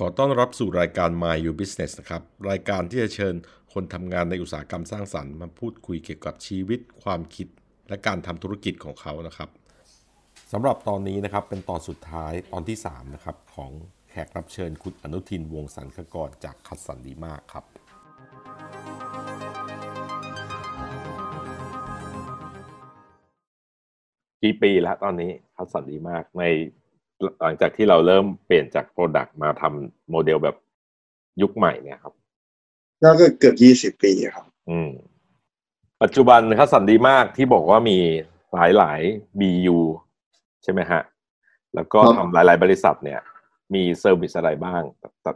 ขอต้อนรับสู่รายการ My Your Business นะครับรายการที่จะเชิญคนทำงานในอุตสาหกรรมสร้างสรรค์มาพูดคุยเกี่ยวกับชีวิตความคิดและการทำธุรกิจของเขานะครับสำหรับตอนนี้นะครับเป็นตอนสุดท้ายตอนที่3นะครับของแขกรับเชิญคุณอนุทินวงศ์สังคกรจากคัดสรรดีมากครับกี่ปีแล้วตอนนี้คัดสรรดีมากในหลังจากที่เราเริ่มเปลี่ยนจาก Product มาทำโมเดลแบบยุคใหม่เนี่ยครับก็เกือบ20 ปีครับปัจจุบันคัดสรรดีมากที่บอกว่ามีหลาย BU ใช่ไหมฮะแล้วก็ทำหลายๆบริษัทเนี่ยมีเซอร์วิสอะไรบ้าง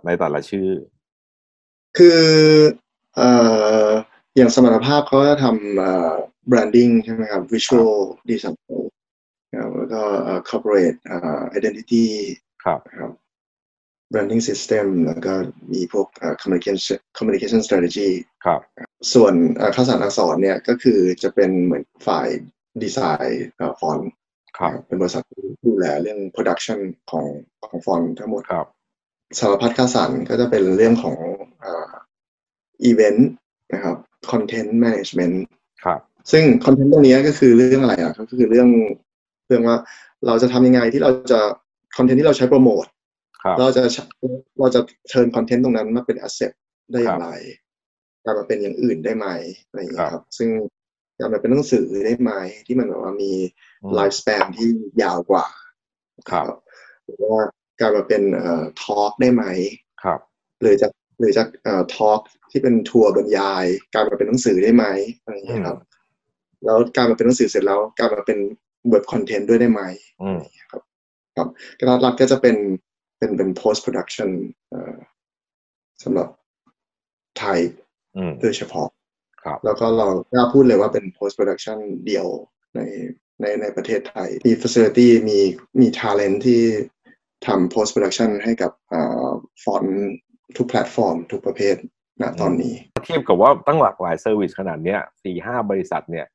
ในแต่ละชื่อคืออย่างสมรรถภาพเขาจะทำ branding ใช่ไหมครับ visual designแล้วก็ corporate identity ครับครับ branding system แล้วก็มีพวก communication strategy ครับส่วนคัดสรรอักษรเนี่ยก็คือจะเป็นเหมือนฝ่าย design ฟอนต์ครับเป็นบริษัทดูแลเรื่อง production ของฟอนต์ทั้งหมดครับสารพัดคัดสรรก็จะเป็นเรื่องของevent นะครับ content management ครับซึ่ง content ตรงนี้ก็คือเรื่องอะไรอ่ะก็คือเรื่องว่าเราจะทำยังไงที่เราจะคอนเทนต์ที่เราใช้โปรโมทเราจะเทิร์นคอนเทนต์ตรงนั้นมาเป็นแอสเซทได้อย่างไรจะมาเป็นอย่างอื่นได้ไหมอะไรอย่างนี้ครับซึ่งจะมาเป็นหนังสือได้ไหมที่มันแบบว่ามีไลฟ์สแปนที่ยาวกว่าหรือว่าจะมาเป็นทอล์กได้ไหมหรือจะทอล์กที่เป็นทัวร์บรรยายการมาเป็นหนังสือได้ไหมอะไรอย่างนี้ครับแล้วการมาเป็นหนังสือเสร็จแล้วการมาเป็นเว็บคอนเทนต์ด้วยได้ไหมครับครับก็รับก็จะเป็น post production สำหรับไทยโดยเฉพาะครับแล้วก็เรากล้าพูดเลยว่าเป็น post production เดียวในประเทศไทยมี facility มี talent ที่ทำ post production ให้กับฟอนต์ทุกแพลตฟอร์มทุกประเภทณตอนนี้เทียบกับว่าตั้งหลากหลายเซอร์วิสขนาดเนี้ย 4-5 บริษัทเนี่ย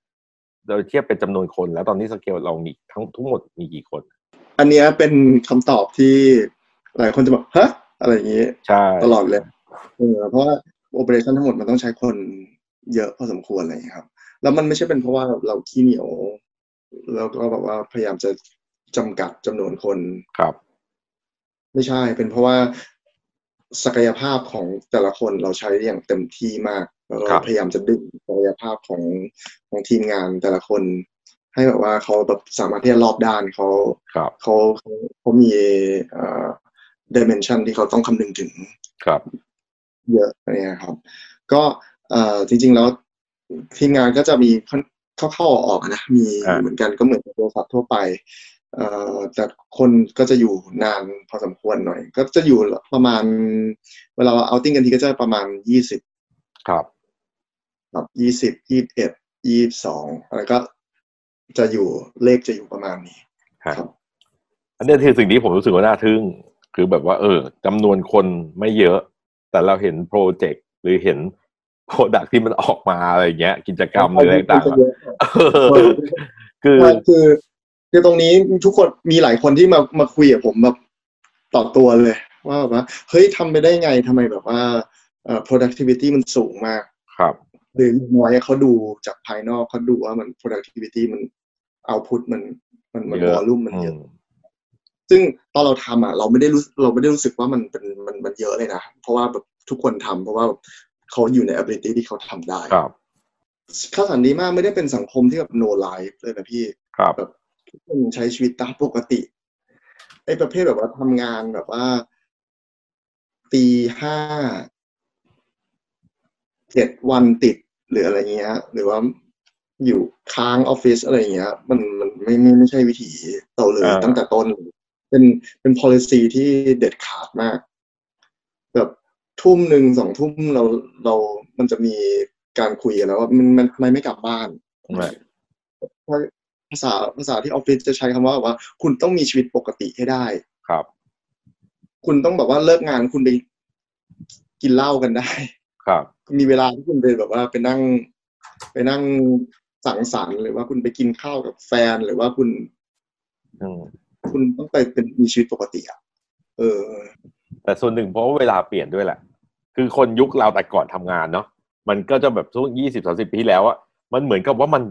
โดยเทียบเป็นจำนวนคนแล้วตอนนี้สเกลเรามีทั้งหมดมีกี่คนอันนี้เป็นคำตอบที่หลายคนจะบอกฮะอะไรอย่างนี้ตลอดเลยเพราะว่าโอเปอเรชั่นทั้งหมดมันต้องใช้คนเยอะพอสมควรอะไรอย่างนี้ครับแล้วมันไม่ใช่เป็นเพราะว่าเราขี้เหนียวแล้วก็แบบว่าพยายามจะจำกัดจำนวนคนครับไม่ใช่เป็นเพราะว่าศักยภาพของแต่ละคนเราใช้อย่างเต็มที่มากแล้วเราพยายามจะดึงศักยภาพของทีมงานแต่ละคนให้แบบว่าเขาแบบสามารถที่จะรอบด้านเขามีdimension ที่เขาต้องคำนึงถึงเยอะอะไรครับก็จริงๆแล้วทีมงานก็จะมีเข้าออกนะมีเหมือนกันก็เหมือนบริษัททั่วไปแต่คนก็จะอยู่นานพอสมควรหน่อยก็จะอยู่ประมาณเวลาเอาติ้งกันทีก็จะประมาณ20ครับ20 21 22แล้วก็จะอยู่เลขจะอยู่ประมาณนี้ครับอันนี้คือสิ่งที่ผมรู้สึกว่าน่าทึ่งคือแบบว่าจำนวนคนไม่เยอะแต่เราเห็นโปรเจกต์หรือเห็นโปรดักต์ที่มันออกมาอะไรเงี้ยกิจกรรมหรืออะไรต่างๆคือตรงนี้ทุกคนมีหลายคนที่มาคุยกับผมแบบต่อตัวเลยว่าแบบว่าเฮ้ยทำไปได้ไงทำไมแบบว่าproductivity มันสูงมากครับหรือน้อยเขาดูจากภายนอกเขาดูว่ามัน productivity มัน output มันvolume มันเยอะซึ่งตอนเราทำอ่ะเราไม่ได้รู้สึกว่ามันเยอะเลยนะเพราะว่าแบบทุกคนทำเพราะว่าเขาอยู่ใน ability ที่เขาทำได้ครับข้าวสารดีมากไม่ได้เป็นสังคมที่แบบ no life เลยนะพี่แบบทุกคนใช้ชีวิตตามปกติไอ้ประเภทแบบว่าทำงานแบบว่าตี 57 วันติดหรืออะไรเงี้ยหรือว่าอยู่ค้างออฟฟิศอะไรเงี้ยมันไม่ใช่วิถีเราเลยตั้งแต่ต้นเป็น policy ที่เด็ดขาดมากแบบ20:00 21:00เรามันจะมีการคุยกันแล้วว่ามันทำไมไม่กลับบ้านภาษาที่ออฟฟิศจะใช้คำว่าคุณต้องมีชีวิตปกติให้ได้ครับคุณต้องแบบว่าเลิกงานคุณไปกินเหล้ากันได้ครับมีเวลาที่คุณไปแบบว่าไปนั่งสังสรรค์หรือว่าคุณไปกินข้าวกับแฟนหรือว่าคุณต้องไปเป็นมีชีวิตปกติอ่ะ แต่ส่วนหนึ่งเพราะเวลาเปลี่ยนด้วยแหละคือคนยุคเราแต่ก่อนทำงานเนาะมันก็จะแบบช่วง 20-30 ปีแล้วอะมันเหมือนกับว่ามัน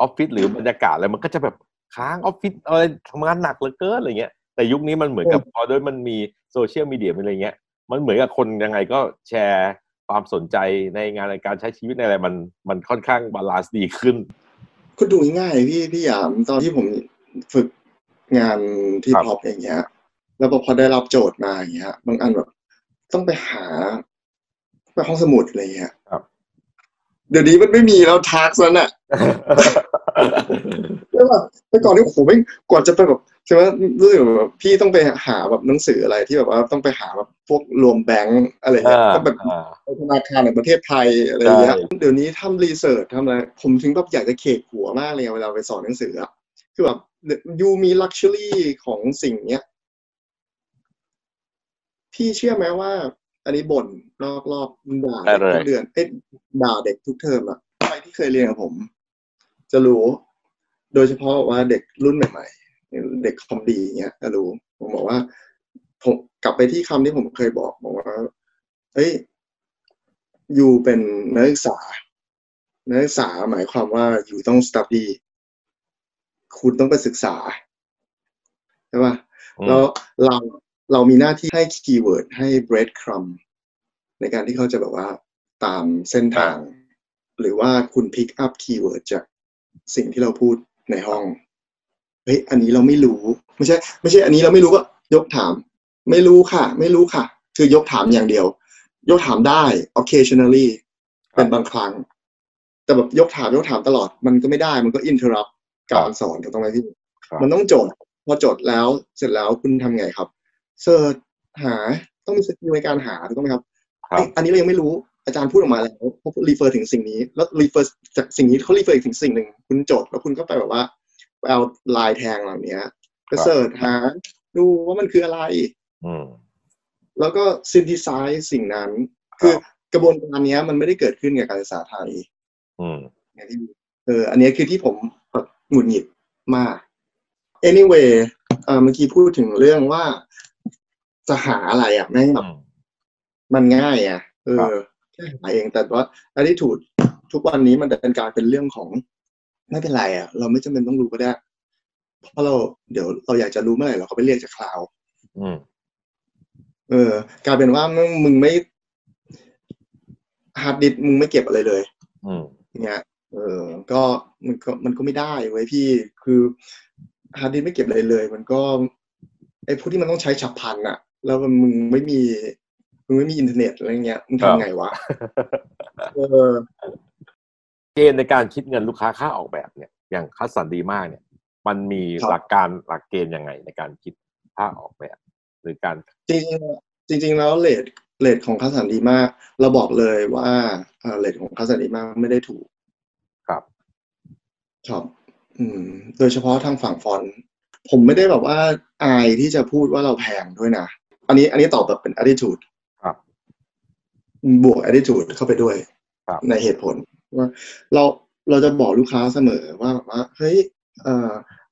ออฟฟิศหรือบรรยากาศอะไรมันก็จะแบบค้างออฟฟิศอะไรทำงานหนักเหลือเกินอะไรเงี้ยแต่ยุคนี้มันเหมือนกับพอด้วยมันมีโซเชียลมีเดียอะไรเงี้ยมันเหมือนกับคนยังไงก็แชร์ความสนใจในงานในการใช้ชีวิตในอะไรมันค่อนข้างบาลานซ์ดีขึ้นก็ดูง่ายพี่หยามตอนที่ผมฝึกงานที่ท็อปอย่างเงี้ยแล้วพอได้รับโจทย์มาอย่างเงี้ยบางอันแบบต้องไปหาไปห้องสมุดอะไรเงี้ยเดี๋ยวนี้มันไม่มีแล้วทักซะน่ะใช่ป่ะแต่ก่อนที่ผมก่อนจะไปแบบใช่ไหมรู้สึกแบบพี่ต้องไปหาแบบหนังสืออะไรที่แบบว่าต้องไปหาแบบพวกรวมแบงก์อะไรเงี้ยต้องแบบธนาคารแห่งประเทศไทยอะไรเงี้ยเดี๋ยวนี้ทำรีเสิร์ชทำอะไรผมถึงแบบอยากจะเขกหัวมากเลยเวลาไปสอนหนังสืออะคือแบบยูมีลักชัวรี่ของสิ่งเนี้ยพี่เชื่อไหมว่าอันนี้บ่นรอบๆด่าเด็กทุกเดือนด่าเด็กทุกเทอมอะใครที่เคยเรียนกับผมจะรู้โดยเฉพาะว่าเด็กรุ่นใหม่ๆเด็กคอมดีเงี้ยจะรู้ผมบอกว่าผมกลับไปที่คำที่ผมเคยบอกว่าเฮ้ยอยู่เป็นนักศึกษาหมายความว่าอยู่ต้อง study คุณต้องไปศึกษาใช่ป่ะแล้วเรามีหน้าที่ให้คีย์เวิร์ดให้ breadcrumb ในการที่เขาจะแบบว่าตามเส้นทางหรือว่าคุณ pick up คีย์เวิร์ดจากสิ่งที่เราพูดในห้องเฮ้ยอันนี้เราไม่รู้ไม่ใช่อันนี้เราไม่รู้ก็ยกถามไม่รู้ค่ะคือยกถามอย่างเดียวยกถามได้ occasionally เป็นบางครั้งแต่แบบยกถามตลอดมันก็ไม่ได้มันก็ interrupt การสอนถูกต้องไหมพี่มันต้องโจทย์พอโจทย์แล้วเสร็จแล้วคุณทำไงครับเสิร์ชหาต้องมีสกิลในการหาถูกต้องไหมครับอันนี้เรายังไม่รู้อาจารย์พูดออกมาแล้วเขารีเฟอร์ถึงสิ่งนี้แล้วรีเฟอร์จากสิ่งนี้เขารีเฟอร์ถึงสิ่งหนึ่งคุณโจทย์แล้วคุณก็ไปแบบว่าไปเอาลายแทงเหล่านี้ไปเสิร์ชหาดูว่ามันคืออะไรแล้วก็ซินธิไซส์สิ่งนั้นคือกระบวนการนี้มันไม่ได้เกิดขึ้นกับการศึกษาไทยอันนี้คือที่ผมหงุดหงิดมาก anyway เมื่อกี้พูดถึงเรื่องว่าจะหาอะไรอ่ะแม่งแบบมันง่ายอ่ะแค่หาเองแต่ว่าอันที่ถูกทุกวันนี้มันเป็นการเป็นเรื่องของไม่เป็นไรอ่ะเราไม่จำเป็นต้องรู้ก็ได้เพราะเราเดี๋ยวเราอยากจะรู้เมื่อไหร่เราก็ไปเรียกจากคลาวด์กลายเป็นว่ามึงไม่ฮาร์ดดิสก์มึงไม่เก็บอะไรเลยเงี้ยก็มันก็ไม่ได้เว้ยพี่คือฮาร์ดดิสก์ไม่เก็บอะไรเลยมันก็ไอ้พวกที่มันต้องใช้ฉับพลันอ่ะแล้วมึงไม่มีอินเทอร์เน็ตอะไรเงี้ยมึงทำไงวะเกณฑ์ในการคิดเงินลูกค้าค่าออกแบบเนี่ยอย่างคัสสันดีมากเนี่ยมันมีหลักเกณฑ์ยังไงในการคิดค่าออกแบบหรือการจริงแล้วเรทของคัสสันดีมากเราบอกเลยว่าเรทของคัสสันดีมากไม่ได้ถูกครับโดยเฉพาะทางฝั่งฟอนต์ผมไม่ได้แบบว่าอายที่จะพูดว่าเราแพงด้วยนะอันนี้ตอบแบบเป็น attitude ครับบวก attitude เข้าไปด้วยในเหตุผลว่าเราจะบอกลูกค้าเสมอว่าเฮ้ย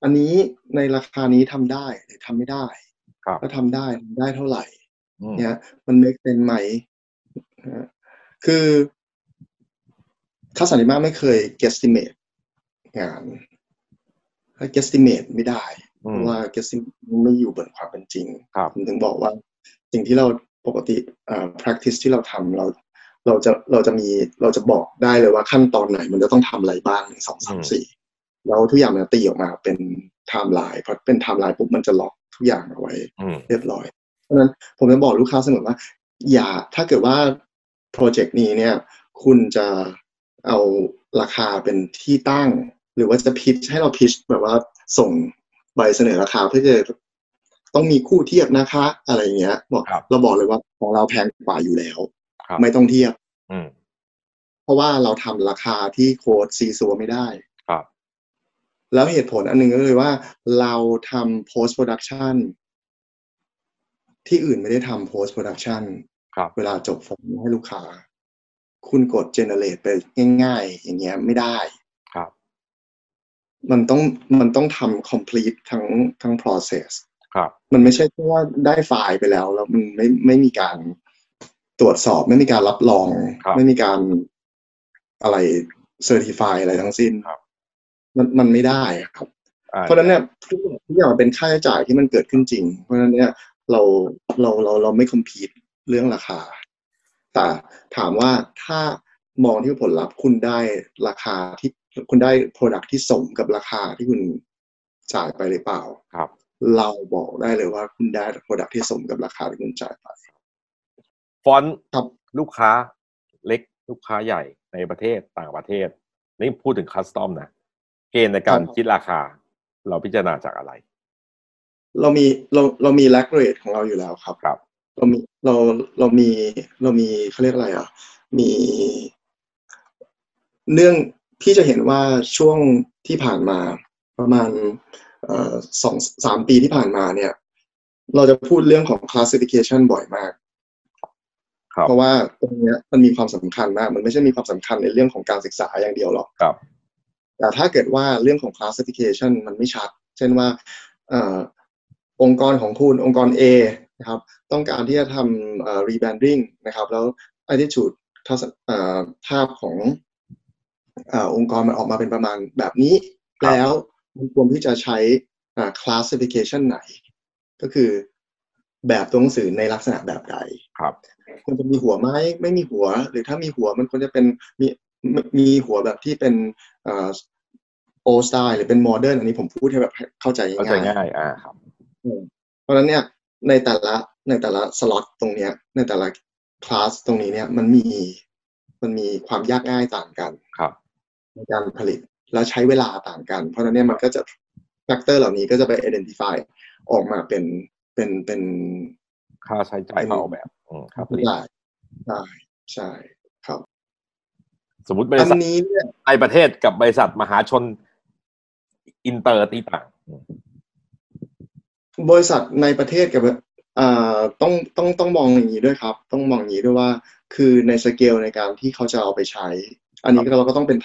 อันนี้ในราคานี้ทำได้หรือทำไม่ได้ก็ทำได้เท่าไหร่เนี่ยมัน make sense ไหมคือคัสสันดีมากไม่เคย guesstimate งานถ้า guesstimate ไม่ได้ว่าเกสติ้งไม่อยู่บนความเป็นจริงผมถึงบอกว่าสิ่งที่เราปกติpractice ที่เราทำเราจะบอกได้เลยว่าขั้นตอนไหนมันจะต้องทำอะไรบ้าง 1, 2, 3, 4แล้วทุกอย่างมันตีออกมาเป็นไทม์ไลน์พอเป็นไทม์ไลน์ปุ๊บมันจะล็อกทุกอย่างเอาไว้เรียบร้อยเพราะฉะนั้นผมจะบอกลูกค้าเสมอว่าอย่าถ้าเกิดว่าโปรเจกต์นี้เนี่ยคุณจะเอาราคาเป็นที่ตั้งหรือว่าจะพิชให้เราพิชแบบว่าส่งใบเสนอราคาเพื่อจะต้องมีคู่เทียบนะคะอะไรเงี้ยเราบอกเลยว่าของเราแพงกว่าอยู่แล้วไม่ต้องเทียบเพราะว่าเราทำราคาที่โค้ดซีซัวไม่ได้แล้วเหตุผลอันนึงก็เลยว่าเราทำ post production ที่อื่นไม่ได้ทำ post production เวลาจบฟอนต์ให้ลูกค้าคุณกด generate ไปง่ายๆอย่างเงี้ยไม่ได้มันต้องทำ complete ทั้ง process ครับมันไม่ใช่แค่ว่าได้ไฟล์ไปแล้วแล้วมันไม่มีการตรวจสอบไม่มีการรับรองไม่มีการอะไรเซอร์ติฟายอะไรทั้งสิ้นครับมันไม่ได้ครับเพราะฉะนั้นเนี่ยทุกอย่างเป็นค่าใช้จ่ายที่มันเกิดขึ้นจริงเพราะฉะนั้นเนี่ยเราไม่คอมพีทเรื่องราคาแต่ถามว่าถ้ามองที่ผลลัพธ์คุณได้ราคาที่คุณได้ product ที่สมกับราคาที่คุณจ่ายไปหรือเปล่าครับเราบอกได้เลยว่าคุณได้ product ที่สมกับราคาที่คุณจ่ายไปฟอนต์ครับลูกค้าเล็กลูกค้าใหญ่ในประเทศต่างประเทศนี่พูดถึงคัสตอมนะเกณฑ์ในการคิดราคาเราพิจารณาจากอะไรเรามีแลกเรทของเราอยู่แล้วครับครับเรามีเขาเรียกอะไรอ่ะมีเรื่องที่จะเห็นว่าช่วงที่ผ่านมาประมาณ2-3 ปีที่ผ่านมาเนี่ยเราจะพูดเรื่องของ classification บ่อยมากเพราะว่าตรงนี้มันมีความสำคัญมากมันไม่ใช่มีความสำคัญในเรื่องของการศึกษาอย่างเดียวหรอกครับแต่ถ้าเกิดว่าเรื่องของ classification มันไม่ชัดเช่นว่าองค์กรของคุณองค์กร A นะครับต้องการที่จะทำ rebranding นะครับแล้ว attitude ภาพขององค์กรมันออกมาเป็นประมาณแบบนี้แล้วมันควรที่จะใช้ classification ไหนก็คือแบบตัวหนังสือในลักษณะแบบใดครับควรจะมีหัวไหมไม่มีหัวหรือถ้ามีหัวมันควรจะเป็นมีหัวแบบที่เป็นold style หรือเป็นโมเดิร์นอันนี้ผมพูดให้แบบเข้าใจง่ายครับเพราะฉะนั้นเนี่ยในแต่ละสล็อตตรงเนี้ยในแต่ละคลาสตรงนี้เนี่ยมันมีความยากง่ายต่างกันครับในการผลิตและใช้เวลาต่างกันเพราะฉะนั้นเนี่ยมันก็จะแฟกเตอร์เหล่านี้ก็จะไป identify ออกมาเป็นค่าใช้จ่ายเขาแบบครับได้ใช่ครับสมมุติบริษัทในประเทศกับบริษัทมหาชนอินเตอร์ตีต่างบริษัทในประเทศกับต้องมองอย่างนี้ด้วยครับต้องมองอย่างนี้ด้วยว่าคือในสเกลในการที่เขาจะเอาไปใช้อันนี้เราก็ต้องเป็น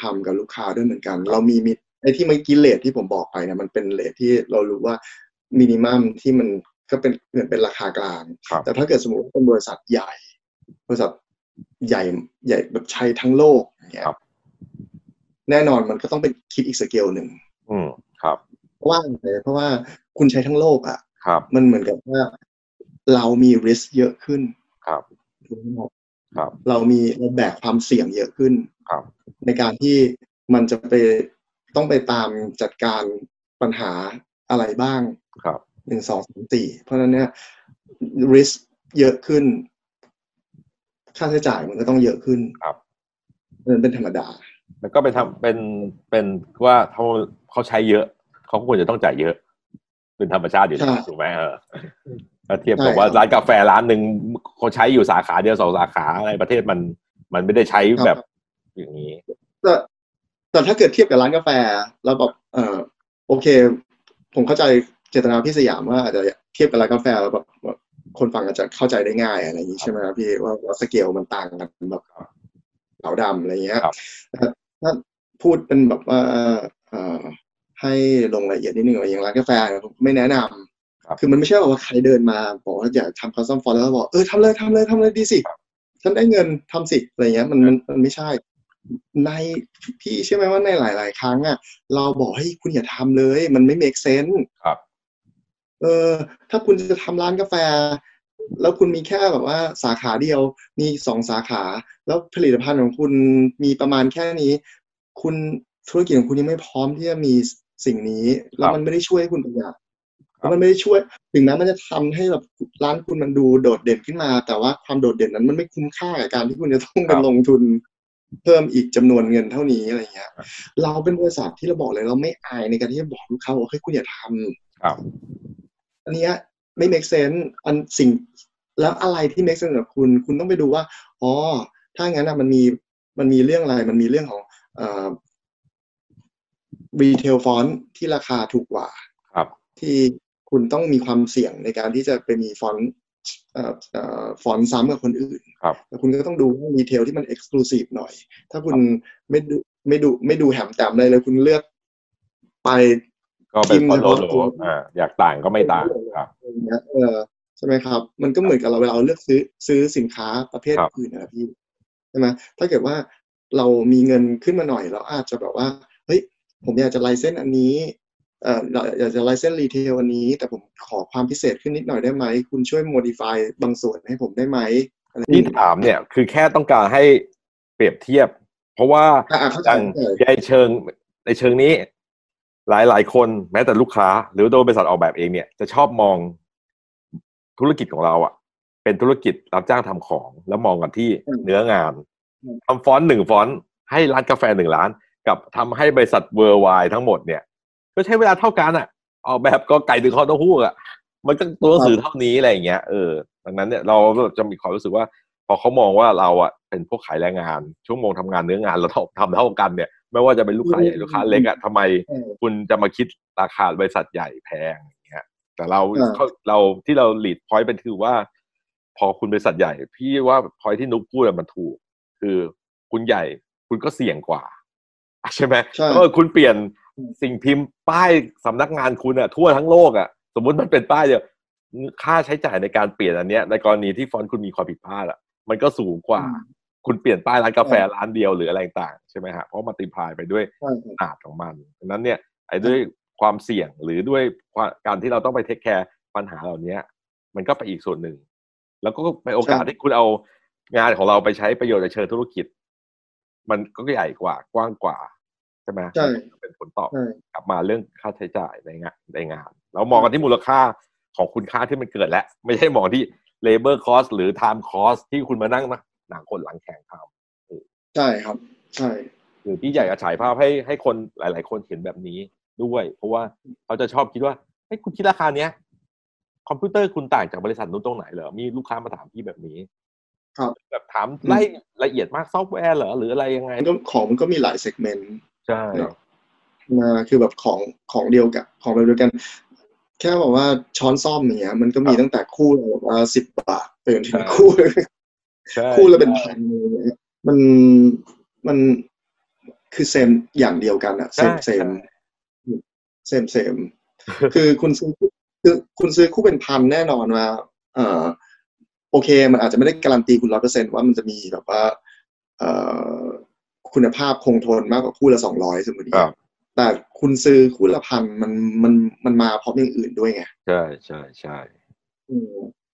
ธรรมกับลูกค้าด้วยเหมือนกันเรามีไอ้ที่เมื่อกี้เรทที่ผมบอกไปเนี่ยมันเป็นเรทที่เรารู้ว่ามินิมัมที่มันก็เป็นเหมือนเป็นราคากลางแต่ถ้าเกิดสมมุติเป็นบริษัทใหญ่บริษัทใหญ่แบบใช้ทั้งโลกอย่างเงี้ยแน่นอนมันก็ต้องเป็นคิดอีกสเกลหนึ่งครับเพราะว่าคุณใช้ทั้งโลกอ่ะมันเหมือนกับว่าเรามีริสเยอะขึ้นครับเราแบกความเสี่ยงเยอะขึ้นในการที่มันจะไปต้องไปตามจัดการปัญหาอะไรบ้าง1, 2, 3, 4เพราะฉะนั้นเนี่ย risk เยอะขึ้นค่าใช้จ่ายมันก็ต้องเยอะขึ้นมันเป็นธรรมดาแล้วก็ไปทำเป็นว่าเขาใช้เยอะเขาควรจะต้องจ่ายเยอะเป็นธรรมชาติอยู่แล้วถูกไหมเทียบกับว่าร้านกาแฟร้านหนึ่งเขาใช้อยู่สาขาเดียว2 สาขาในประเทศมันไม่ได้ใช้แบบอย่างนี้แต่ถ้าเกิดเทียบกับร้านกาแฟเราบอกโอเคผมเข้าใจเจตนาพี่สยามว่าอาจจะเทียบกับร้านกาแฟแล้วแบบคนฟังอาจจะเข้าใจได้ง่ายอะไรอย่างนี้ใช่ไหมครับพี่ว่าสเกลมันต่างกันแบบขาวดำอะไรอย่างเงี้ยถ้าพูดเป็นแบบว่าให้ลงรายละเอียดนิดนึงอะไรอย่างร้านกาแฟไม่แนะนำคือมันไม่ใช่ว่าใครเดินมาบอกว่าอยากทำคัสตอมฟอนต์แล้วบอกทำเลยดีสิฉันได้เงินทำสิอะไรอย่างเงี้ยมันไม่ใช่ในพี่ใช่ไหมว่าในหลายๆครั้งอ่ะเราบอกให้คุณอย่าทำเลยมันไม่ make sense ครับถ้าคุณจะทำร้านกาแฟแล้วคุณมีแค่แบบว่าสาขาเดียวมี2 สาขาแล้วผลิตภัณฑ์ของคุณมีประมาณแค่นี้คุณธุรกิจของคุณยังไม่พร้อมที่จะมีสิ่งนี้แล้วมันไม่ได้ช่วยคุณประหยัดแล้วมันไม่ได้ช่วยถึงแม้มันจะทำให้แบบร้านคุณมันดูโดดเด่นขึ้นมาแต่ว่าความโดดเด่นนั้นมันไม่คุ้มค่ากับการที่คุณจะต้องไปลงทุนเพิ่มอีกจำนวนเงินเท่านี้อะไรเงี้ยเราเป็นบริษัทที่เราบอกเลยเราไม่อายในการที่จะบอกลูกค้าว่าเฮ้ยคุณอย่าทำอันนี้ไม่ make sense อันสิ่งแล้วอะไรที่ make sense กับคุณต้องไปดูว่าอ๋อถ้างั้นนะมันมีเรื่องอะไรมันมีเรื่องของretail font ที่ราคาถูกกว่าครับที่คุณต้องมีความเสี่ยงในการที่จะไปมีฟอนต์ซ้ำกับคนอื่นครับแล้วคุณก็ต้องดูว่า retail ที่มัน exclusive หน่อยถ้าคุณไม่ดูแหมแต้มอะไรเลยคุณเลือกไป ก็เป็นฟอนต์โลโก้อยากต่างก็ไม่ต่างครับใช่ไหมครับมันก็เหมือนกับเราเวลาเราเลือกซื้อสินค้าประเภทอื่นนะพี่ใช่ไหมถ้าเกิดว่าเรามีเงินขึ้นมาหน่อยเราอาจจะแบบว่าเฮ้ยผมอยากจะไลเซนส์อันนี้เราอยากจะไลเซนส์รีเทลอันนี้แต่ผมขอความพิเศษขึ้นนิดหน่อยได้ไหมคุณช่วยโมดิฟายบางส่วนให้ผมได้ไหมที่ถามเนี่ยคือแค่ต้องการให้เปรียบเทียบเพราะว่าในเชิงนี้หลายๆคนแม้แต่ลูกค้าหรือตัวบริษัทออกแบบเองเนี่ยจะชอบมองธุรกิจของเราอ่ะเป็นธุรกิจรับจ้างทำของแล้วมองกันที่เนื้องานทำฟอนต์หนึ่งฟอนต์ให้ร้านกาแฟหนึ่งร้านกับทำให้บริษัทเวิร์ไวทั้งหมดเนี่ยก็ใช้เวลาเท่ากันอ่ะออกแบบก็ไก่ถึงคอเต้าหู้อ่ะมันก็ตัวหนังสือเท่านี้อะไรอย่างเงี้ยดังนั้นเนี่ยเราจะมีความรู้สึกว่าพอเขามองว่าเราอ่ะเป็นพวกขายแรงงานชั่วโมงทำงานเนื้องานเราทำเท่ากันเนี่ยไม่ว่าจะเป็นลูกค้าใหญ่ลูกค้าเล็กอ่ะทำไมคุณจะมาคิดราคาบริษัทใหญ่แพงอย่างเงี้ยแต่เราที่เราลีดพอยต์เป็นคือว่าพอคุณบริษัทใหญ่พี่ว่าพอยต์ที่นุ๊กพูดมันถูกคือคุณใหญ่คุณก็เสี่ยงกว่าใช่ไหมคุณเปลี่ยนสิ่งพิมพ์ป้ายสำนักงานคุณอ่ะทั่วทั้งโลกอ่ะสมมติมันเป็นป้ายเดียวค่าใช้จ่ายในการเปลี่ยนอันเนี้ยในกรณีที่ฟอนต์คุณมีความผิดพลาดอ่ะมันก็สูงกว่าคุณเปลี่ยนป้ายร้านกาแฟร้านเดียวหรืออะไรต่างใช่ไหมฮะเพราะมันติพายไปด้วยขนาดของมันดังนั้นเนี่ยไอ้ด้วยความเสี่ยงหรือด้วยการที่เราต้องไปเทคแคร์ปัญหาเหล่านี้มันก็ไปอีกส่วนหนึ่งแล้วก็เป็นโอกาสที่คุณเอางานของเราไปใช้ประโยชน์ในเชิงธุรกิจมันก็ใหญ่กว่ากว้างกว่าใช่ไหมใช่เป็นผลตอบกลับมาเรื่องค่าใช้จ่ายในงานเรามองกันที่มูลค่าของคุณค่าที่มันเกิดแล้วไม่ใช่มองที่ labor cost หรือ time cost ที่คุณมานั่งนะหนังคนหลังแข่งทำใช่ครับใช่หรือพี่ใหญ่ฉายภาพให้คนหลายๆคนเห็นแบบนี้ด้วยเพราะว่าเขาจะชอบคิดว่าเฮ้ยคุณคิดราคาเนี้ยคอมพิวเตอร์คุณต่างจากบริษัทนู้นตรงไหนเหรอมีลูกค้ามาถามพี่แบบนี้ครับแบบถามไล่ละเอียดมากซอฟต์แวร์เหรอหรืออะไรยังไงของมันก็มีหลายเซกเมนต์ใช่มาคือแบบของเดียวกันของแบบเดียวกันแค่บอกว่าช้อนซ่อมอย่างเงี้ยมันก็มีตั้งแต่คู่10 บาทไปจนถึงคู่ละเป็นพันเลยมันคือเซมอย่างเดียวกันอะเซมคือคุณซื้อคู่เป็นพันแน่นอนว่าโอเคมันอาจจะไม่ได้การันตีคุณ 100% ว่ามันจะมีแบบว่าคุณภาพคงทนมากกว่าคู่ละ200สมมุติแต่คุณซื้อคู่ละพันมันมาพร้อมอย่างอื่นด้วยไงใช่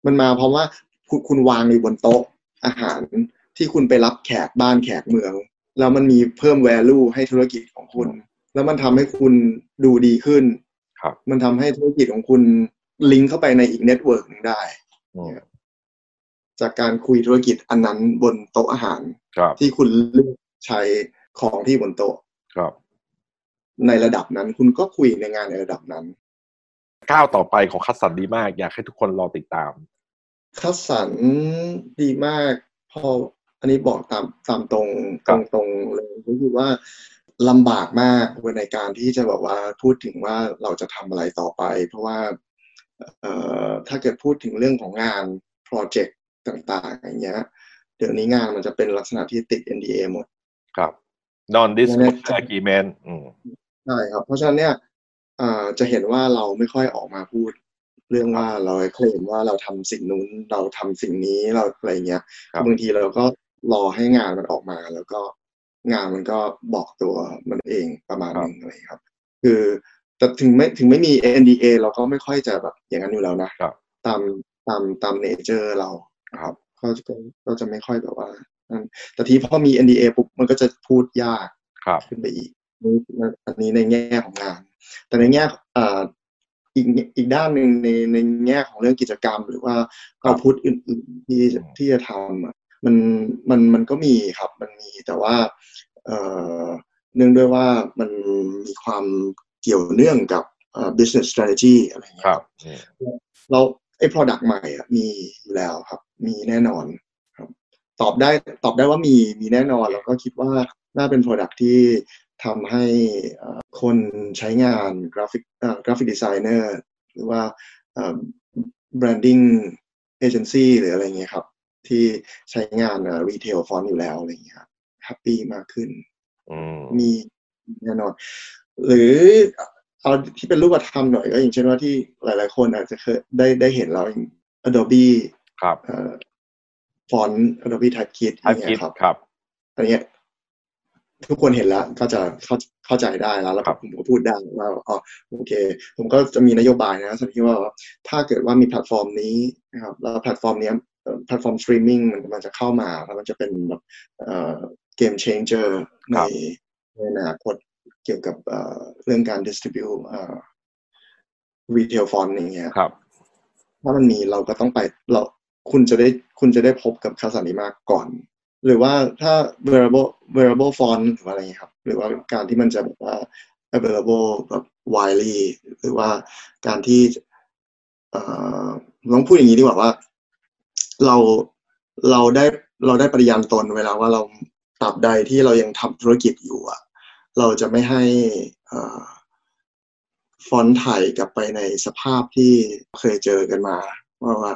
มันมาเพราะว่าคุณวางอยู่บนโต๊ะอาหารที่คุณไปรับแขกบ้านแขกเมืองแล้วมันมีเพิ่ม value ให้ธุรกิจของคุณแล้วมันทำให้คุณดูดีขึ้นมันทำให้ธุรกิจของคุณลิงก์เข้าไปในอีกเน็ตเวิร์กนึงได้จากการคุยธุรกิจอันนั้นบนโต๊ะอาหารที่คุณเลือกใช้ของที่บนโต๊ะในระดับนั้นคุณก็คุยในงานในระดับนั้นก้าวต่อไปของคัดสรรดีมากอยากให้ทุกคนรอติดตามคัดสรรดีมากพออันนี้บอกตามตรงเลยก็คือว่าลำบากมากในการที่จะบอกว่าพูดถึงว่าเราจะทำอะไรต่อไปเพราะว่าถ้าเกิดพูดถึงเรื่องของงานโปรเจกต์ต่างๆอย่างเงี้ยเดี๋ยวนี้งานมันจะเป็นลักษณะที่ติด NDA หมดครับ non disclosure agreement ใช่ครับเพราะฉะนั้นเนี่ยจะเห็นว่าเราไม่ค่อยออกมาพูดเรื่องว่าเราเคลมว่าเราทำสิ่งนู้นเราทำสิ่งนี้เราอะไรเงี้ยบางทีเราก็รอให้งานมันออกมาแล้วก็งานมันก็บอกตัวมันเองประมาณนึงอะไรครับคือแต่ถึงไม่มี NDA เราก็ไม่ค่อยจะแบบอย่างนั้นอยู่แล้วนะตามเนเจอร์เราครับก็จะไม่ค่อยแบบว่าแต่ทีพอมี NDA ปุ๊บมันก็จะพูดยากขึ้นไปอีกอันนี้ในแง่ของงานแต่ในแง่อีกด้านหนึ่งในแง่ของเรื่องกิจกรรมหรือว่าเอาพุทธอื่นๆที่จะทำมันก็มีครับมันมีแต่ว่าเนื่องด้วยว่ามันมีความเกี่ยวเนื่องกับbusiness strategy อะไรอย่างเงี้ยเราไอ้ product ใหม่อ่ะมีอยู่แล้วครับมีแน่นอนครับตอบได้ว่ามีแน่นอนแล้วก็คิดว่าน่าเป็น product ที่ทำให้คนใช้งานกราฟิกดีไซเนอร์หรือว่าแบรนดิ้งเอเจนซี่หรืออะไรเงี้ยครับที่ใช้งานรีเทลฟอนต์อยู่แล้วอะไรเงี้ยแฮปปี้มากขึ้นมีแน่นอนหรือ เอาที่เป็นรูปธรรมหน่อยก็อย่างเช่นว่าที่หลายๆคนอาจจะเคยได้เห็นเรา Adobe ครับ Font Adobe Type Kit อย่างเงี้ยครับอันนี้ทุกคนเห็นแล้วก็จะเข้าใจได้แล้วผมก็พูดได้ว่าอ๋อโอเคผมก็จะมีนโยบายนะที่ว่าถ้าเกิดว่ามีแพลตฟอร์มนี้นะครับแล้วแพลตฟอร์มนี้แพลตฟอร์มสตรีมมิ่งมันจะเข้ามาแล้วมันจะเป็นแบบเกมเชนเจอร์ในอนาคตเกี่ยวกับเรื่องการ distribute retail font อย่างเงี้ยครับถ้ามันมีเราก็ต้องไปเราคุณจะได้พบกับข่าวสารนี้มากก่อนหรือว่าถ้า wearable font หรือว่าอะไรเงี้ยครับหรือว่าการที่มันจะแบบว่า available แบบ widely หรือว่าการที่ลองพูดอย่างนี้ดีกว่าว่าเราได้ปฏิญาณตนเวลาว่าเราตราบใดที่เรายังทำธุรกิจอยู่อะเราจะไม่ให้ฟอนต์ไทยกลับไปในสภาพที่เคยเจอกันมาว่า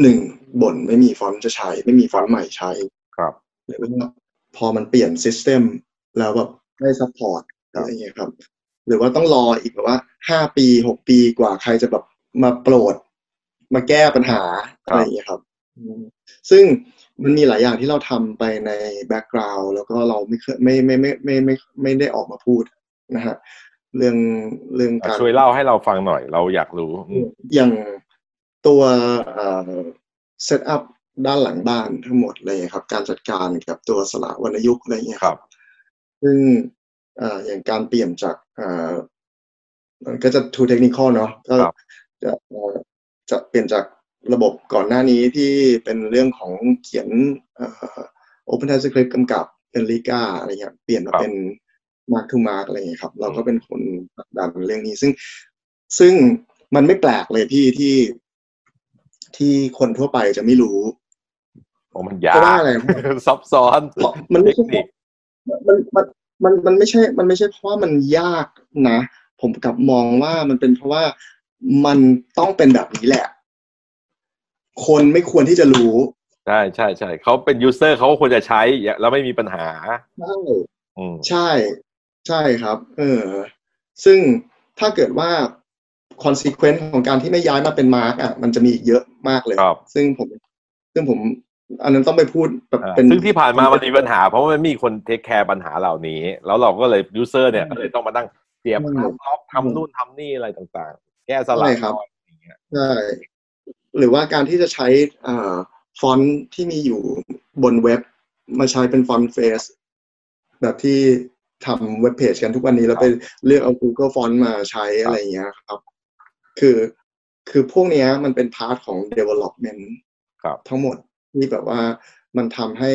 หนึ่งบ่นไม่มีฟอนต์จะใช้ไม่มีฟอนต์ใหม่ใช้ครับหรือว่าพอมันเปลี่ยนซิสเต็มแล้วแบบได้ซัพพอร์ตอะไรอย่างเงี้ยครับหรือว่าต้องรออีกแบบว่า5 ปี6 ปีกว่าใครจะแบบมาโปรดมาแก้ปัญหาอะไรอย่างเงี้ยครับซึ่งมันมีหลายอย่างที่เราทำไปในแบ็กกราวด์แล้วก็เราไม่ได้ออกมาพูดนะฮะเรื่องการช่วยเล่าให้เราฟังหน่อยเราอยากรู้อย่างตัวเซตอัพด้านหลังบ้านทั้งหมดเลยครับการจัดการกับตัวสระวรรณยุกต์อะไรอย่างเงี้ยครับซึ่งอย่างการเปลี่ยนจากมันก็จะทูเทคนิคเนาะก็จะเปลี่ยนจากระบบก่อนหน้านี้ที่เป็นเรื่องของเขียนOpen Type Script กำกับเป็น ThaiGA อะไรเงี้ยเปลี่ยนมาเป็น Mark to Mark อะไรเงี้ยครับเราก็เป็นคนดันเรื่องนี้ซึ่งมันไม่แปลกเลยพี่ที่คนทั่วไปจะไม่รู้โอ้มันยากอะไรซับซ้อนมันเทคนิคมันไม่ใช่เพราะว่ามันยากนะผมกลับมองว่ามันเป็นเพราะว่ามันต้องเป็นแบบนี้แหละคนไม่ควรที่จะรู้ใช่ใช่ใช่เขาเป็นยูเซอร์เขาก็ควรจะใช้แล้วไม่มีปัญหาใช่ใช่ครับซึ่งถ้าเกิดว่า consequence ของการที่ไม่ย้ายมาเป็นมาร์กอ่ะมันจะมีเยอะมากเลยซึ่งผมอันนั้นต้องไปพูดแบบเป็นซึ่งที่ผ่านมามันมีปัญหาเพราะว่ามันมีคนเทคแคร์ปัญหาเหล่านี้แล้วเราก็เลยยูเซอร์เนี่ยก็เลยต้องมาตั้งเสียบล็อกทำนู่นทำนี่อะไรต่างๆแก้สลับอย่างเงี้ยใช่หรือว่าการที่จะใช้ฟอนต์ที่มีอยู่บนเว็บมาใช้เป็นฟอนต์เฟสแบบที่ทำเว็บเพจกันทุกวันนี้แล้วไปเลือกเอา Google Font มาใช้อะไรอย่างเงี้ยครับคือพวกนี้มันเป็นพาร์ทของ development ทั้งหมดที่แบบว่ามันทำให้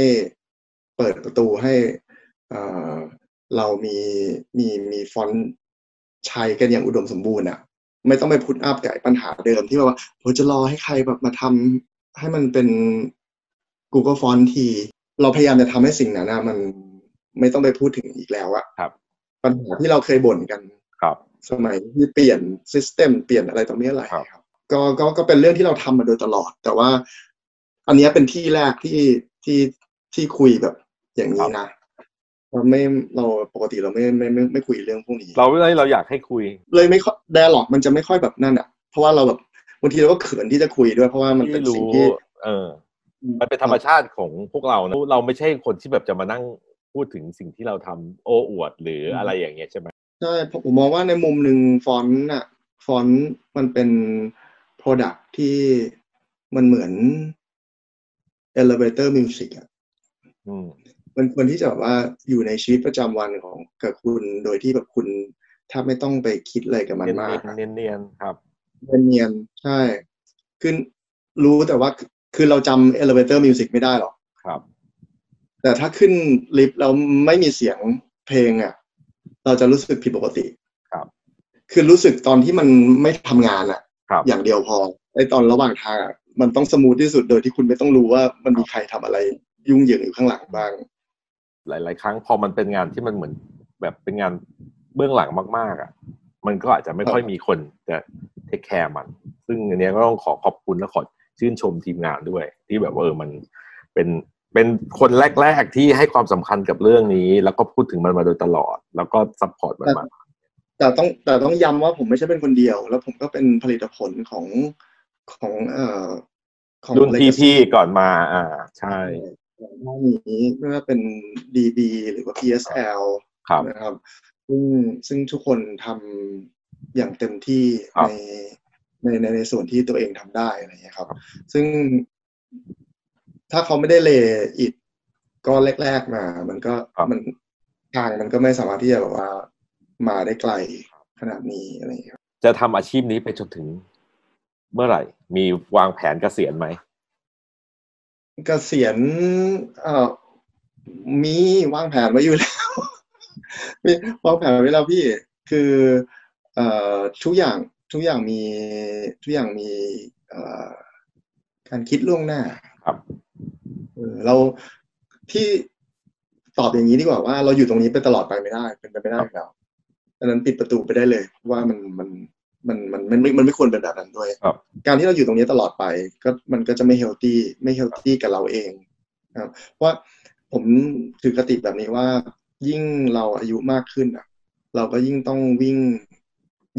เปิดประตูให้เรามีฟอนต์ใช้กันอย่างอุดมสมบูรณ์อะไม่ต้องไปพุทอัพกับปัญหาเดิมที่ว่าเราจะรอให้ใครแบบมาทำให้มันเป็น Google Font ทีเราพยายามจะทำให้สิ่งนั้นนะมันไม่ต้องไปพูดถึงอีกแล้วอะปัญหาที่เราเคยบ่นกันสมัยที่เปลี่ยนซิสเต็มเปลี่ยนอะไรตรงนี้อะไรครับก็เป็นเรื่องที่เราทำมาโดยตลอดแต่ว่าอันนี้เป็นที่แรกที่คุยแบบอย่างนี้นะเราไม่เราปกติเราไม่คุยเรื่องพวกนี้เราอยากให้คุยเลยไม่ค่อยไดอะล็อกมันจะไม่ค่อยแบบนั่นอ่ะเพราะว่าเราแบบบางทีเราก็เขินที่จะคุยด้วยเพราะว่ามันเป็นสิ่งที่มันเป็นธรรมชาติของพวกเรานะเราไม่ใช่คนที่แบบจะมานั่งพูดถึงสิ่งที่เราทำโอ้อวดหรืออะไรอย่างเงี้ยใช่ไหมใช่ผมมองว่าในมุมหนึ่งฟอนต์อ่ะฟอนต์มันเป็น product ที่มันเหมือน elevator music อ่ะมันควรที่จะแบบว่าอยู่ในชีวิตประจำวันของกับคุณโดยที่แบบคุณถ้าไม่ต้องไปคิดอะไรกับมันมากเนียนๆครับเนียนๆใช่คือรู้แต่ว่าคือเราจำ elevator music ไม่ได้หรอกครับแต่ถ้าขึ้นลิฟต์แล้วไม่มีเสียงเพลงอ่ะเราจะรู้สึกผิดปกติครับคือรู้สึกตอนที่มันไม่ทำงานอ่ะอย่างเดียวพอไอ้ตอนระหว่างทางอ่ะมันต้องสมูทที่สุดโดยที่คุณไม่ต้องรู้ว่ามันมีใครทำอะไรยุ่งเหยิงอยู่ข้างหลังบ้างหลายๆครั้งพอมันเป็นงานที่มันเหมือนแบบเป็นงานเบื้องหลังมากๆอ่ะมันก็อาจจะไม่ค่อยมีคนจะเทคแคร์มันซึ่งอันนี้ก็ต้องขอขอบคุณและขอชื่นชมทีมงานด้วยที่แบบมันเป็นคนแรกๆที่ให้ความสำคัญกับเรื่องนี้แล้วก็พูดถึงมันมาโดยตลอดแล้วก็ซัพพอร์ตมันมา แต่ต้องย้ำว่าผมไม่ใช่เป็นคนเดียวแล้วผมก็เป็นผลิตผลของรุ่นพี่ๆก่อนมาใช่ด้านนี้ไม่ว่าเป็น DB หรือว่า PSL นะครับซึ่งทุกคนทำอย่างเต็มที่ในส่วนที่ตัวเองทำได้อะไรอย่างนี้ครับซึ่งถ้าเขาไม่ได้เลอิดก้อนแรกๆมามันทางมันก็ไม่สามารถที่จะแบบว่ามาได้ไกลขนาดนี้อะไรอย่างนี้ครับจะทำอาชีพนี้ไปจนถึงเมื่อไหร่มีวางแผนเกษียณไหมเกษียณมีวางแผนไว้อยู่แล้วมีวางแผนไว้แล้วพี่คือทุกอย่างมีการคิดล่วงหน้าครับเราที่ตอบอย่างนี้ดีกว่าว่าเราอยู่ตรงนี้ไปตลอดไปไม่ได้เป็นไปไม่ได้แล้วดังนั้นปิดประตูไปได้เลยเพราะว่ามันไม่ควรเป็นแบบนั้นด้วยการที่เราอยู่ตรงนี้ตลอดไปก็มันก็จะไม่เฮลตี้กับเราเองนะครับว่าผมถือคติแบบนี้ว่ายิ่งเราอายุมากขึ้นอ่ะเราก็ยิ่งต้องวิ่ง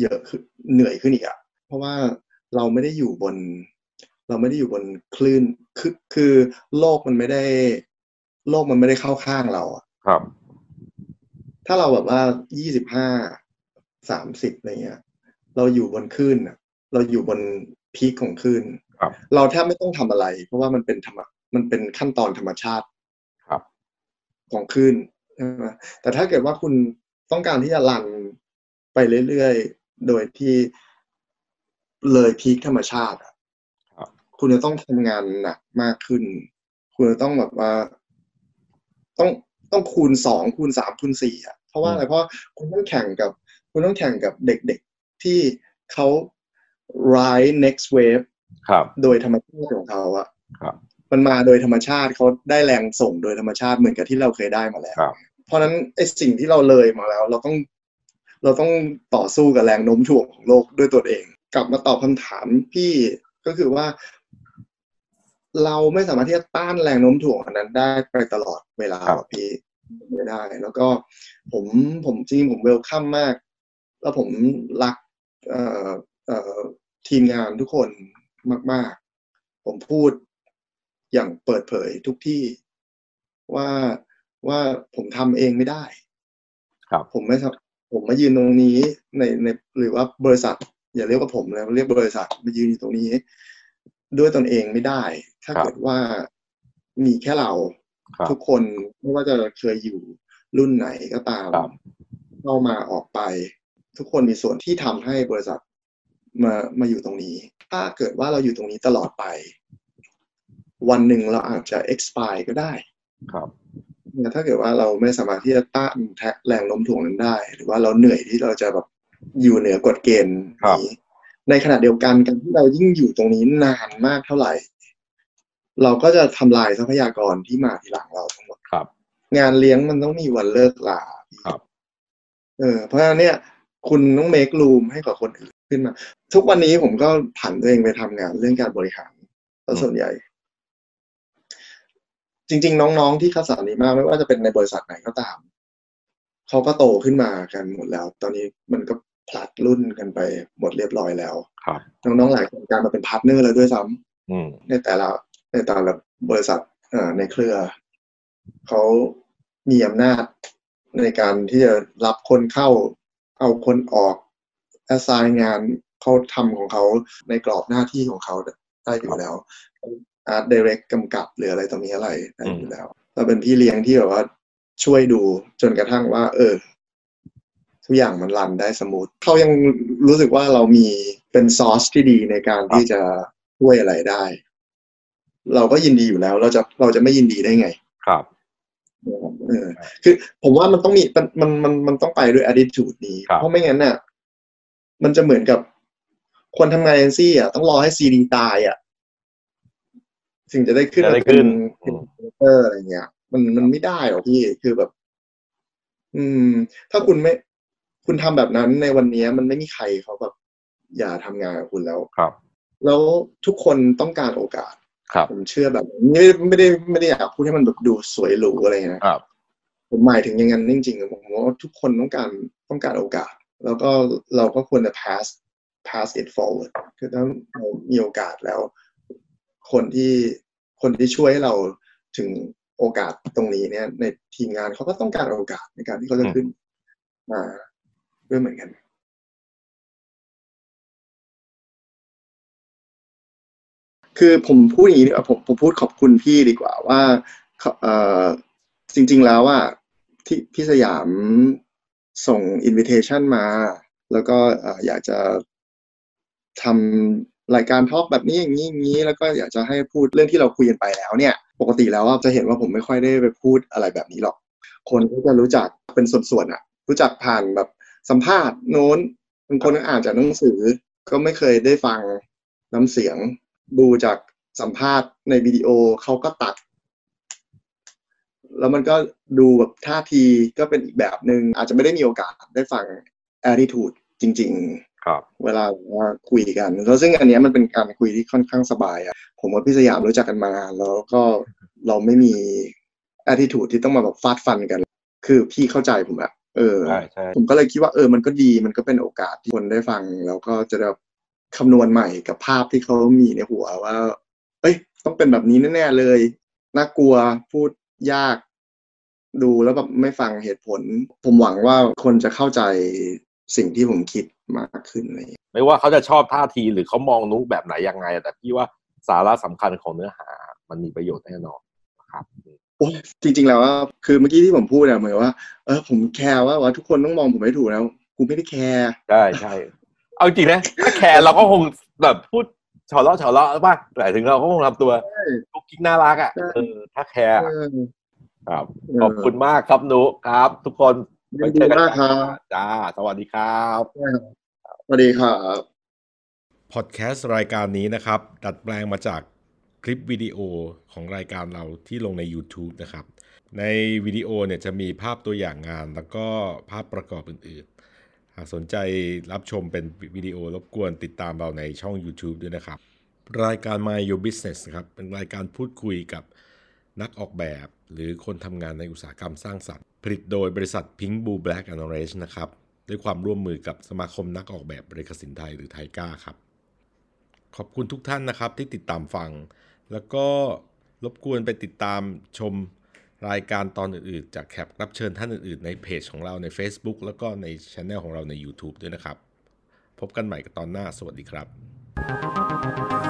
เยอะขึ้นเหนื่อยขึ้นอีกอ่ะเพราะว่าเราไม่ได้อยู่บนคลื่นคือโลกมันไม่ได้เข้าข้างเราอ่ะครับถ้าเราแบบว่า25-30อะไรเงี้ยเราอยู่บนคลื่นอ่ะเราอยู่บนพีคของคลื่นเราแทบไม่ต้องทำอะไรเพราะว่ามันเป็นขั้นตอนธรรมชาติของคลื่นใช่ไหมแต่ถ้าเกิดว่าคุณต้องการที่จะลันไปเรื่อยๆโดยที่เลยพีคธรรมชาติอ่ะคุณจะต้องทำงานหนักมากขึ้นคุณจะต้องแบบว่าต้องคูณ2คูณ3คูณ4อ่ะเพราะว่าอะไรเพราะคุณต้องแข่งกับเด็กๆที่เขา ride next wave โดยธรรมชาติของเขาอ่ะมันมาโดยธรรมชาติเขาได้แรงส่งโดยธรรมชาติเหมือนกับที่เราเคยได้มาแล้วเพราะนั้นไอ้สิ่งที่เราเลยมาแล้วเราต้องต่อสู้กับแรงโน้มถ่วงของโลกด้วยตัวเองกลับมาตอบคำถามพี่ก็คือว่าเราไม่สามารถที่จะต้านแรงโน้มถ่วงอันนั้นได้ไปตลอดเวลาพี่ไม่ได้แล้วก็ผมจริงผมเวลคัมมากแล้วผมรักทีมงานทุกคนมากๆผมพูดอย่างเปิดเผยทุกที่ว่าผมทำเองไม่ได้ครับผมมายืนตรงนี้ในหรือว่าบริษัทอย่าเรียกว่าผมเลยเรียกบริษัทมายืนอยู่ตรงนี้ด้วยตนเองไม่ได้ถ้าเกิดว่ามีแค่เราทุกคนไม่ว่าจะเคยอยู่รุ่นไหนก็ตามเข้ามาออกไปทุกคนมีส่วนที่ทำให้บริษัทมาอยู่ตรงนี้ถ้าเกิดว่าเราอยู่ตรงนี้ตลอดไปวันหนึ่งเราอาจจะ expire ก็ได้ครับถ้าเกิดว่าเราไม่สามารถที่จะต้านแรงล้มถ่วงนั้นได้หรือว่าเราเหนื่อยที่เราจะแบบอยู่เหนือกฎเกณฑ์นี้ในขณะเดียวกันการที่เรายิ่งอยู่ตรงนี้นานมากเท่าไหร่เราก็จะทำลายทรัพยากรที่มาทีหลังเราทั้งหมดครับงานเลี้ยงมันต้องมีวันเลิกลาครับเพราะฉะนั้นเนี่ยคุณต้อง make room ให้กับคนอื่นขึ้นมาทุกวันนี้ผมก็ผันตัวเองไปทำงานเรื่องการบริหารแล้วส่วนใหญ่จริงๆน้องๆที่เข้าสารนี้มากไม่ว่าจะเป็นในบริษัทไหนก็ตามเขาก็โตขึ้นมากันหมดแล้วตอนนี้มันก็ผลัดรุ่นกันไปหมดเรียบร้อยแล้วน้องๆหลายคนการมาเป็นพาร์ทเนอร์แล้วด้วยซ้ำในแต่ละบริษัทในเครือเขามีอำนาจในการที่จะรับคนเข้าเอาคนออกแอสไซน์งานเขาทำของเขาในกรอบหน้าที่ของเขาได้อยู่แล้วอาร์ตไดเรกกำกับหรืออะไรตรงนี้อะไรได้อยู่แล้วเราเป็นพี่เลี้ยงที่แบบว่าช่วยดูจนกระทั่งว่าทุกอย่างมันรันได้สมูทเขายังรู้สึกว่าเรามีเป็นซอสที่ดีในการที่จะช่วยอะไรได้เราก็ยินดีอยู่แล้วเราจะไม่ยินดีได้ไงครับคือผมว่ามันต้องมีมันต้องไปด้วย attitude นี้เพราะไม่งั้นน่ะมันจะเหมือนกับคนทำงานเอเจนซี่อ่ะต้องรอให้ซีดีตายอ่ะถึงจะได้ขึ้นอะไรเงี้ยมันไม่ได้หรอกพี่คือแบบถ้าคุณทำแบบนั้นในวันนี้มันไม่มีใครเขาแบบอย่าทำงานกับคุณแล้วครับแล้วทุกคนต้องการโอกาสผมเชื่อแบบไม่ได้อยากพูดให้มันแบบดูสวยหรูอะไรนะครับผมหมายถึงอย่างนั้นจริงๆผมว่าทุกคนต้องการโอกาส แล้วก็เราก็ควรจะ pass it forward คือถ้าเรามีโอกาสแล้วคนที่ช่วยเราถึงโอกาสตรงนี้เนี่ยในทีมงานเขาก็ต้องการโอกาสในการที่เขาจะขึ้นมาด้วยเหมือนกันคือผมพูดอย่างนี้ดีกว่าผมพูดขอบคุณพี่ดีกว่าว่าจริงๆแล้วว่าที่พี่สยามส่ง invitation มาแล้วก็อยากจะทำรายการทอล์กแบบนี้อย่างนี้แล้วก็อยากจะให้พูดเรื่องที่เราคุยกันไปแล้วเนี่ยปกติแล้วว่าจะเห็นว่าผมไม่ค่อยได้ไปพูดอะไรแบบนี้หรอกคนก็จะรู้จักเป็นส่วนๆอะรู้จักผ่านแบบสัมภาษณ์โน้นบางคนก็อ่านจากหนังสือก็ไม่เคยได้ฟังน้ำเสียงดูจากสัมภาษณ์ในวิดีโอเขาก็ตัดแล้วมันก็ดูแบบท่าทีก็เป็นอีกแบบหนึ่งอาจจะไม่ได้มีโอกาสได้ฟัง attitude จริงๆครับเวลาคุยกันแล้วซึ่งอันนี้มันเป็นการคุยที่ค่อนข้างสบายอ่ะผมกับพี่สยามรู้จักกันมานานแล้วก็เราไม่มี attitude ที่ต้องมาแบบฟาดฟันกันคือพี่เข้าใจผมอะผมก็เลยคิดว่ามันก็ดีมันก็เป็นโอกาสที่คนได้ฟังแล้วก็จะได้คำนวณใหม่กับภาพที่เขามีในหัวว่าเอ้ยต้องเป็นแบบนี้แน่ๆเลยน่ากลัวพูดยากดูแล้วแบบไม่ฟังเหตุผลผมหวังว่าคนจะเข้าใจสิ่งที่ผมคิดมากขึ้นเลยไม่ว่าเขาจะชอบท่าทีหรือเขามองนุกแบบไหนยังไงแต่พี่ว่าสาระสำคัญของเนื้อหามันมีประโยชน์แน่นอนครับโอ้จริงๆแล้วคือเมื่อกี้ที่ผมพูดเหมือนว่าผมแคร์ว่าทุกคนต้องมองผมให้ถูกแล้วกูไม่ได้แคร์ใช่เอาจริงนะถ้าแคร์เราก็คงแบบพูดเฉาะว่าหมายถึงเราก็คงทำตัวกุ๊กกิ๊กน่ารักถ้าแคร์ครับขอบคุณมากครับนุครับทุกคนไปเจอกันจ้าสวัสดีครับสวัสดีครับพอดแคสต์รายการนี้นะครับดัดแปลงมาจากคลิปวิดีโอของรายการเราที่ลงใน YouTube นะครับในวิดีโอเนี่ยจะมีภาพตัวอย่างงานแล้วก็ภาพประกอบอื่นๆหากสนใจรับชมเป็นวิดีโอรบกวนติดตามเราในช่อง YouTube ด้วยนะครับรายการ My Your Business นะครับเป็นรายการพูดคุยกับนักออกแบบหรือคนทำงานในอุตสาหกรรมสร้างสรรค์ผลิตโดยบริษัท Pink Blue Black and Orange นะครับด้วยความร่วมมือกับสมาคมนักออกแบบเอกสินไทยหรือ ThaiGA ครับขอบคุณทุกท่านนะครับที่ติดตามฟังแล้วก็รบกวนไปติดตามชมรายการตอนอื่นๆจากแขกรับเชิญท่านอื่นๆในเพจของเราใน Facebook แล้วก็ใน Channel ของเราใน YouTube ด้วยนะครับพบกันใหม่กับตอนหน้าสวัสดีครับ